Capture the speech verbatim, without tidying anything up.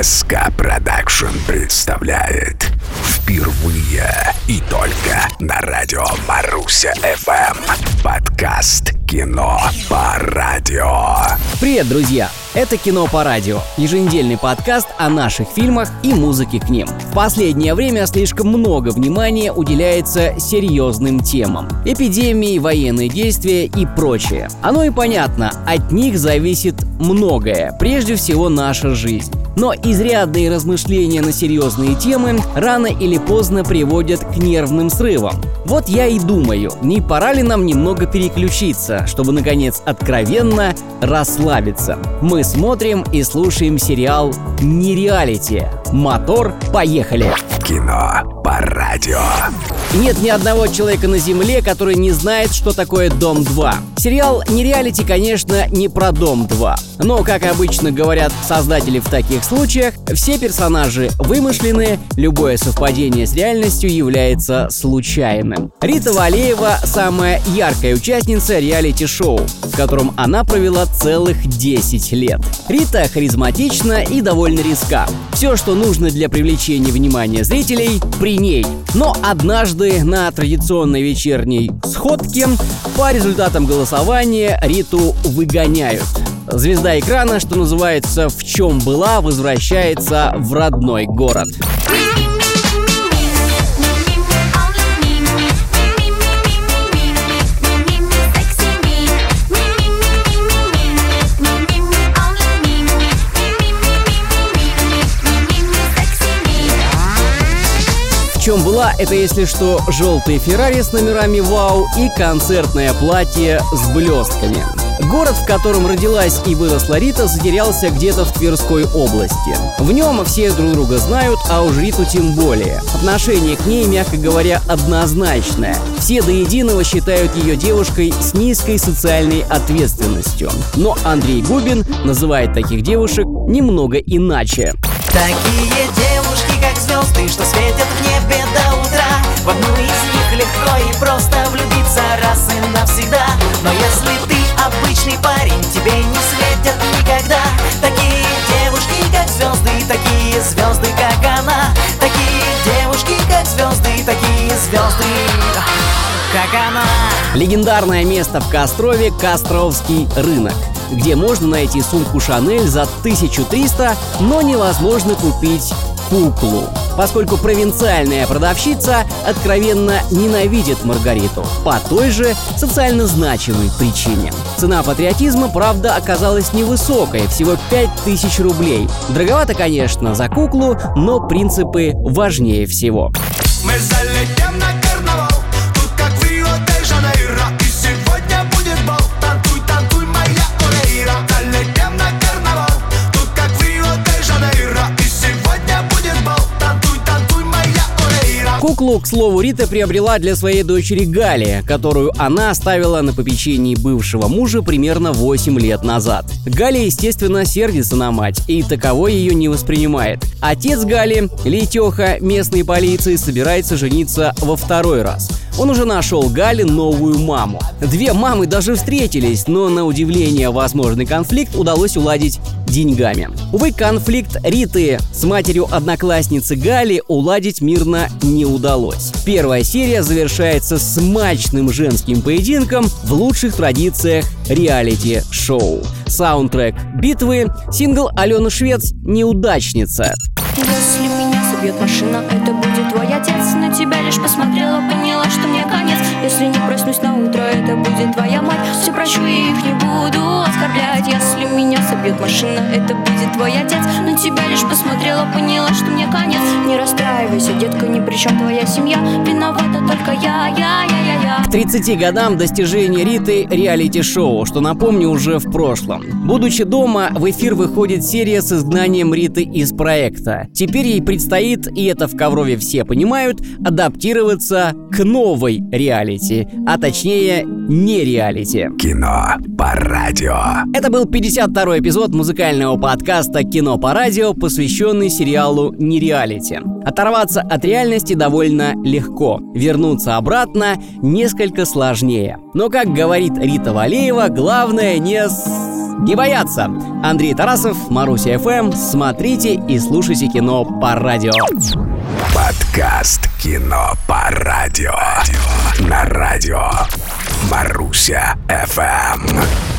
СК Продакшн представляет впервые и только на радио Маруся эф эм подкаст «Кино по радио». Привет, друзья! Это «Кино по радио» — еженедельный подкаст о наших фильмах и музыке к ним. В последнее время слишком много внимания уделяется серьезным темам — эпидемии, военные действия и прочее. Оно и понятно, от них зависит многое, прежде всего наша жизнь. Но изрядные размышления на серьезные темы рано или поздно приводят к нервным срывам. Вот я и думаю, не пора ли нам немного переключиться, чтобы, наконец, откровенно расслабиться. Мы смотрим и слушаем сериал «Нереалити». Мотор, поехали! Кино по радио. Нет ни одного человека на земле, который не знает, что такое «Дом-два». Сериал «Нереалити», конечно, не про «Дом-два». Но, как обычно говорят создатели в таких случаях, все персонажи вымышлены, любое совпадение с реальностью является случайным. Рита Валеева – самая яркая участница реалити-шоу, в котором она провела целых десять лет. Рита харизматична и довольно резка. Все, что нужно для привлечения внимания зрителей, при ней. Но однажды на традиционной вечерней сходке по результатам голосования Риту выгоняют. Звезда экрана, что называется, в чем была, возвращается в родной город. В чем была, это, если что, желтые Феррари с номерами «Вау» и концертное платье с блестками. Город, в котором родилась и выросла Рита, затерялся где-то в Тверской области. В нем все друг друга знают, а уж Риту тем более. Отношение к ней, мягко говоря, однозначное. Все до единого считают ее девушкой с низкой социальной ответственностью. Но Андрей Губин называет таких девушек немного иначе. Такие девушки, как звезды, что светят в небе до утра. В одну из них легко и просто влюбиться раз и навсегда. Но если ты обычный парень, тебе не светят никогда. Такие девушки, как звезды, такие звезды, как она. Такие девушки, как звезды, такие звезды, как она. Легендарное место в Кострове – Костровский рынок, где можно найти сумку «Шанель» за тысячу триста, но невозможно купить куклу, поскольку провинциальная продавщица откровенно ненавидит Маргариту по той же социально значимой причине. Цена патриотизма, правда, оказалась невысокой, всего пять тысяч рублей. Дороговато, конечно, за куклу, но принципы важнее всего. Мы залетим на карнавал, тут как в Рио-де-Жанейро, и сегодня будет бал. Танцуй, танцуй, моя Олейра. Залетим на карнавал, тут как в Рио-де-Жанейро, и сегодня будет бал. Танцуй, танцуй, моя Олейра. Куклу, к слову, Рита приобрела для своей дочери Гали, которую она оставила на попечении бывшего мужа примерно восемь лет назад. Гали, естественно, сердится на мать, и таковой ее не воспринимает. Отец Гали, Летеха местной полиции, собирается жениться во второй раз. Он уже нашел Гали новую маму. Две мамы даже встретились, но, на удивление, возможный конфликт удалось уладить деньгами. Увы, конфликт Риты с матерью-одноклассницы Гали уладить мирно не удалось. Первая серия завершается смачным женским поединком в лучших традициях реалити-шоу. Саундтрек битвы, сингл Алены Швец «Неудачница». Если меня собьет машина, это будет твой отец. На тебя лишь посмотрела, поняла, что мне конец. Если не проснусь на утро, это будет твоя мать. Все прощу и их не буду оскорблять. Если меня собьет машина, это будет твой отец. На тебя лишь посмотрела, поняла, что мне конец. Не расстраивайся, детка, ни при чем твоя семья. Виновата только я, я, я, я, я. К тридцати годам достижение Риты реалити-шоу, что, напомню, уже в прошлом. Будучи дома, в эфир выходит серия с изгнанием Риты из проекта. Теперь ей предстоит, и это в Коврове все понимают, адаптироваться к новой реалити, а точнее нереалити. Кино по радио. Это был пятьдесят второй эпизод музыкального подкаста «Кино по радио», посвященный сериалу «Нереалити». Оторваться от реальности довольно легко, вернуться обратно несколько сложнее. Но, как говорит Рита Валеева, главное не... не бояться. Андрей Тарасов, Маруся эф эм. Смотрите и слушайте кино по радио. Подкаст «Кино по радио» на радио Маруся эф эм.